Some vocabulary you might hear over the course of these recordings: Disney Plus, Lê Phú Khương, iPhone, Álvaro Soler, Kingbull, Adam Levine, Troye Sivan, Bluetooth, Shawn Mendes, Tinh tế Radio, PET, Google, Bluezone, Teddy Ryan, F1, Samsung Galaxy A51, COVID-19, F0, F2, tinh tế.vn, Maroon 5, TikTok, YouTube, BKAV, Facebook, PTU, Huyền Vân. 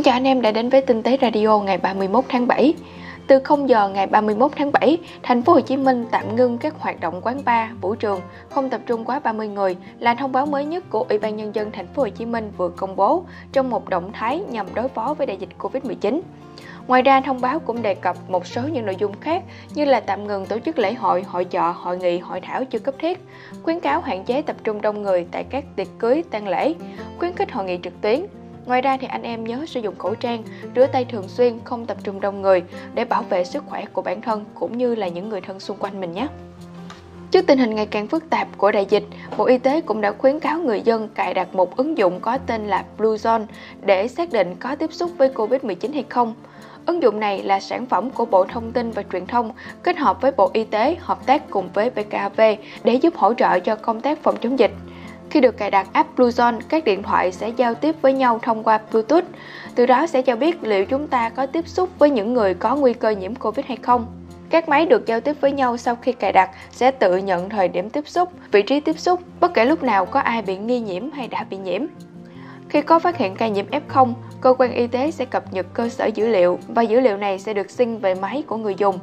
Xin chào anh em đã đến với Tinh tế Radio ngày 31 tháng 7. Từ 0 giờ ngày 31 tháng 7, thành phố Hồ Chí Minh tạm ngưng các hoạt động quán bar, vũ trường không tập trung quá 30 người là thông báo mới nhất của Ủy ban nhân dân thành phố Hồ Chí Minh vừa công bố trong một động thái nhằm đối phó với đại dịch Covid-19. Ngoài ra, thông báo cũng đề cập một số những nội dung khác như là tạm ngừng tổ chức lễ hội, hội chợ, hội nghị, hội thảo chưa cấp thiết, khuyến cáo hạn chế tập trung đông người tại các tiệc cưới, tang lễ, khuyến khích hội nghị trực tuyến. Ngoài ra thì anh em nhớ sử dụng khẩu trang, rửa tay thường xuyên, không tập trung đông người để bảo vệ sức khỏe của bản thân cũng như là những người thân xung quanh mình nhé. Trước tình hình ngày càng phức tạp của đại dịch, Bộ Y tế cũng đã khuyến cáo người dân cài đặt một ứng dụng có tên là Bluezone để xác định có tiếp xúc với Covid-19 hay không. Ứng dụng này là sản phẩm của Bộ Thông tin và Truyền thông kết hợp với Bộ Y tế hợp tác cùng với BKAV để giúp hỗ trợ cho công tác phòng chống dịch. Khi được cài đặt app Bluezone, các điện thoại sẽ giao tiếp với nhau thông qua Bluetooth, từ đó sẽ cho biết liệu chúng ta có tiếp xúc với những người có nguy cơ nhiễm Covid hay không. Các máy được giao tiếp với nhau sau khi cài đặt sẽ tự nhận thời điểm tiếp xúc, vị trí tiếp xúc, bất kể lúc nào có ai bị nghi nhiễm hay đã bị nhiễm. Khi có phát hiện ca nhiễm F0, cơ quan y tế sẽ cập nhật cơ sở dữ liệu và dữ liệu này sẽ được sync về máy của người dùng.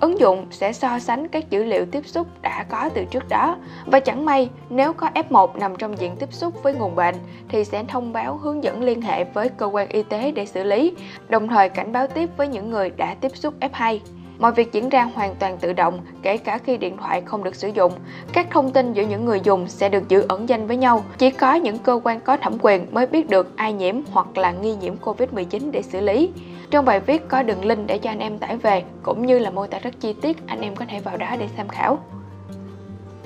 Ứng dụng sẽ so sánh các dữ liệu tiếp xúc đã có từ trước đó và chẳng may nếu có F1 nằm trong diện tiếp xúc với nguồn bệnh thì sẽ thông báo hướng dẫn liên hệ với cơ quan y tế để xử lý, đồng thời cảnh báo tiếp với những người đã tiếp xúc F2. Mọi việc diễn ra hoàn toàn tự động, kể cả khi điện thoại không được sử dụng. Các thông tin giữa những người dùng sẽ được giữ ẩn danh với nhau. Chỉ có những cơ quan có thẩm quyền mới biết được ai nhiễm hoặc là nghi nhiễm Covid-19 để xử lý. Trong bài viết có đường link để cho anh em tải về, cũng như là mô tả rất chi tiết, anh em có thể vào đó để tham khảo.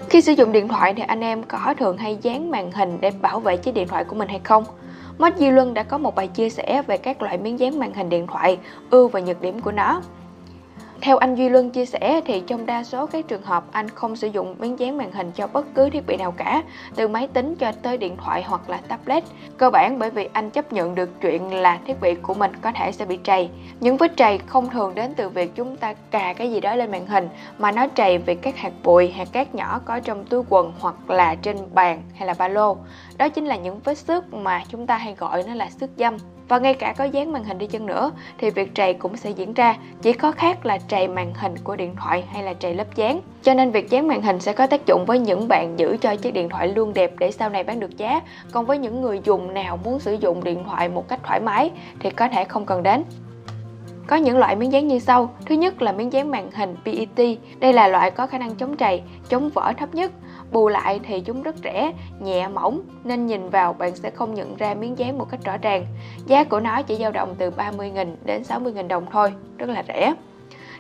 Khi sử dụng điện thoại thì anh em có thường hay dán màn hình để bảo vệ chiếc điện thoại của mình hay không? Mod Di Luân đã có một bài chia sẻ về các loại miếng dán màn hình điện thoại, ưu và nhược điểm của nó. Theo anh Duy Luân chia sẻ thì trong đa số các trường hợp anh không sử dụng miếng dán màn hình cho bất cứ thiết bị nào cả, từ máy tính cho tới điện thoại hoặc là tablet. Cơ bản bởi vì anh chấp nhận được chuyện là thiết bị của mình có thể sẽ bị trầy. Những vết trầy không thường đến từ việc chúng ta cà cái gì đó lên màn hình mà nó trầy vì các hạt bụi, hạt cát nhỏ có trong túi quần hoặc là trên bàn hay là ba lô. Đó chính là những vết xước mà chúng ta hay gọi nó là xước dăm. Và ngay cả có dán màn hình đi chăng nữa thì việc trầy cũng sẽ diễn ra, chỉ có khác là trầy màn hình của điện thoại hay là trầy lớp dán. Cho nên việc dán màn hình sẽ có tác dụng với những bạn giữ cho chiếc điện thoại luôn đẹp để sau này bán được giá. Còn với những người dùng nào muốn sử dụng điện thoại một cách thoải mái thì có thể không cần đến. Có những loại miếng dán như sau. Thứ nhất là miếng dán màn hình PET. Đây là loại có khả năng chống trầy, chống vỡ thấp nhất. Bù lại thì chúng rất rẻ, nhẹ mỏng nên nhìn vào bạn sẽ không nhận ra miếng dán một cách rõ ràng. Giá của nó chỉ dao động từ 30.000 đến 60.000 đồng thôi, rất là rẻ.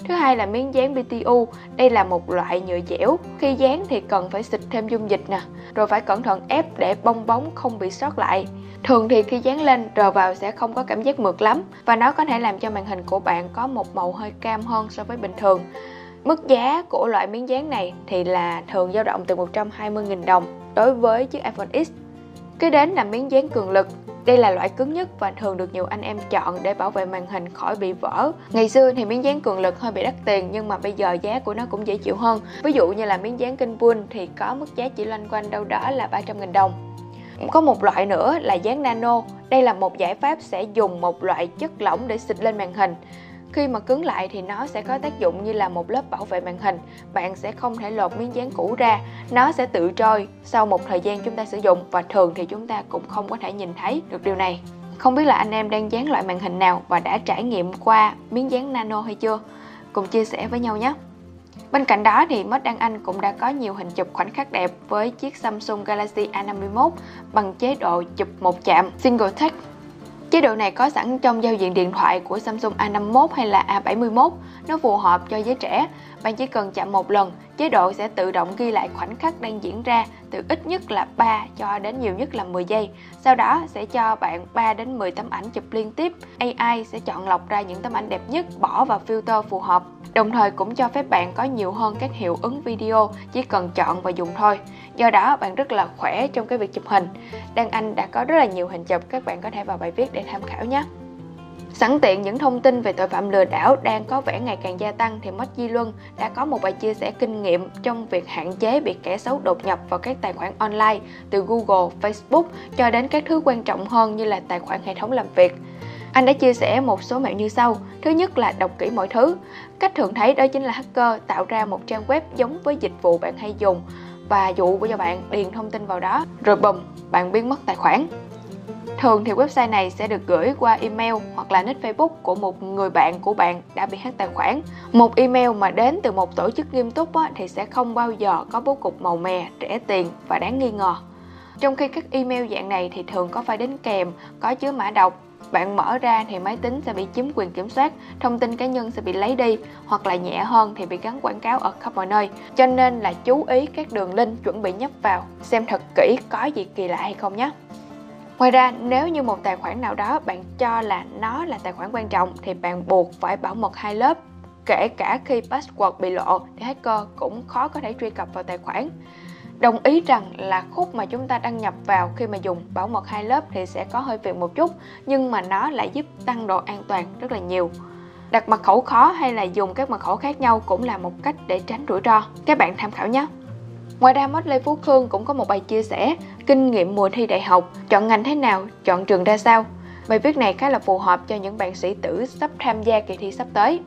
Thứ hai là miếng dán PTU, đây là một loại nhựa dẻo. Khi dán thì cần phải xịt thêm dung dịch nè, rồi phải cẩn thận ép để bong bóng không bị sót lại. Thường thì khi dán lên, rờ vào sẽ không có cảm giác mượt lắm và nó có thể làm cho màn hình của bạn có một màu hơi cam hơn so với bình thường. Mức giá của loại miếng dán này thì là thường dao động từ 120.000 đồng đối với chiếc iPhone X. Kế đến là miếng dán cường lực. Đây là loại cứng nhất và thường được nhiều anh em chọn để bảo vệ màn hình khỏi bị vỡ. Ngày xưa thì miếng dán cường lực hơi bị đắt tiền nhưng mà bây giờ giá của nó cũng dễ chịu hơn. Ví dụ như là miếng dán Kingbull thì có mức giá chỉ loanh quanh đâu đó là 300.000 đồng. Có một loại nữa là dán nano. Đây là một giải pháp sẽ dùng một loại chất lỏng để xịt lên màn hình. Khi mà cứng lại thì nó sẽ có tác dụng như là một lớp bảo vệ màn hình. Bạn sẽ không thể lột miếng dán cũ ra, nó sẽ tự trôi sau một thời gian chúng ta sử dụng và thường thì chúng ta cũng không có thể nhìn thấy được điều này. Không biết là anh em đang dán loại màn hình nào và đã trải nghiệm qua miếng dán nano hay chưa? Cùng chia sẻ với nhau nhé! Bên cạnh đó thì Mod Đăng Anh cũng đã có nhiều hình chụp khoảnh khắc đẹp với chiếc Samsung Galaxy A51 bằng chế độ chụp một chạm Single Take. Chế độ này có sẵn trong giao diện điện thoại của Samsung A51 hay là A71, nó phù hợp cho giới trẻ. Bạn chỉ cần chạm một lần, chế độ sẽ tự động ghi lại khoảnh khắc đang diễn ra từ ít nhất là 3 cho đến nhiều nhất là 10 giây. Sau đó sẽ cho bạn 3 đến 10 tấm ảnh chụp liên tiếp. AI sẽ chọn lọc ra những tấm ảnh đẹp nhất, bỏ vào filter phù hợp. Đồng thời cũng cho phép bạn có nhiều hơn các hiệu ứng video, chỉ cần chọn và dùng thôi. Do đó bạn rất là khỏe trong cái việc chụp hình. Đăng Anh đã có rất là nhiều hình chụp, các bạn có thể vào bài viết để tham khảo nhé. Sẵn tiện những thông tin về tội phạm lừa đảo đang có vẻ ngày càng gia tăng thì Mod Di Luân đã có một bài chia sẻ kinh nghiệm trong việc hạn chế bị kẻ xấu đột nhập vào các tài khoản online từ Google, Facebook cho đến các thứ quan trọng hơn như là tài khoản hệ thống làm việc. Anh đã chia sẻ một số mẹo như sau. Thứ nhất là đọc kỹ mọi thứ. Cách thường thấy đó chính là hacker tạo ra một trang web giống với dịch vụ bạn hay dùng và dụ cho bạn điền thông tin vào đó, rồi bùm, bạn biến mất tài khoản. Thường thì website này sẽ được gửi qua email hoặc là nick Facebook của một người bạn của bạn đã bị hack tài khoản. Một email mà đến từ một tổ chức nghiêm túc thì sẽ không bao giờ có bố cục màu mè, rẻ tiền và đáng nghi ngờ. Trong khi các email dạng này thì thường có phải đến kèm, có chứa mã độc. Bạn mở ra thì máy tính sẽ bị chiếm quyền kiểm soát, thông tin cá nhân sẽ bị lấy đi, hoặc là nhẹ hơn thì bị gắn quảng cáo ở khắp mọi nơi. Cho nên là chú ý các đường link chuẩn bị nhấp vào, xem thật kỹ có gì kỳ lạ hay không nhé. Ngoài ra, nếu như một tài khoản nào đó bạn cho là nó là tài khoản quan trọng thì bạn buộc phải bảo mật 2 lớp. Kể cả khi password bị lộ thì hacker cũng khó có thể truy cập vào tài khoản. Đồng ý rằng là khúc mà chúng ta đăng nhập vào khi mà dùng bảo mật 2 lớp thì sẽ có hơi phiền một chút, nhưng mà nó lại giúp tăng độ an toàn rất là nhiều. Đặt mật khẩu khó hay là dùng các mật khẩu khác nhau cũng là một cách để tránh rủi ro. Các bạn tham khảo nhé. Ngoài ra, Mod Lê Phú Khương cũng có một bài chia sẻ kinh nghiệm mùa thi đại học, chọn ngành thế nào, chọn trường ra sao. Bài viết này khá là phù hợp cho những bạn sĩ tử sắp tham gia kỳ thi sắp tới.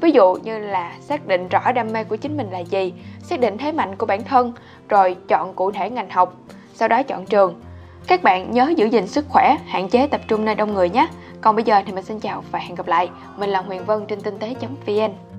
Ví dụ như là xác định rõ đam mê của chính mình là gì, xác định thế mạnh của bản thân, rồi chọn cụ thể ngành học, sau đó chọn trường. Các bạn nhớ giữ gìn sức khỏe, hạn chế tập trung nơi đông người nhé. Còn bây giờ thì mình xin chào và hẹn gặp lại. Mình là Huyền Vân trên tinh tế.vn.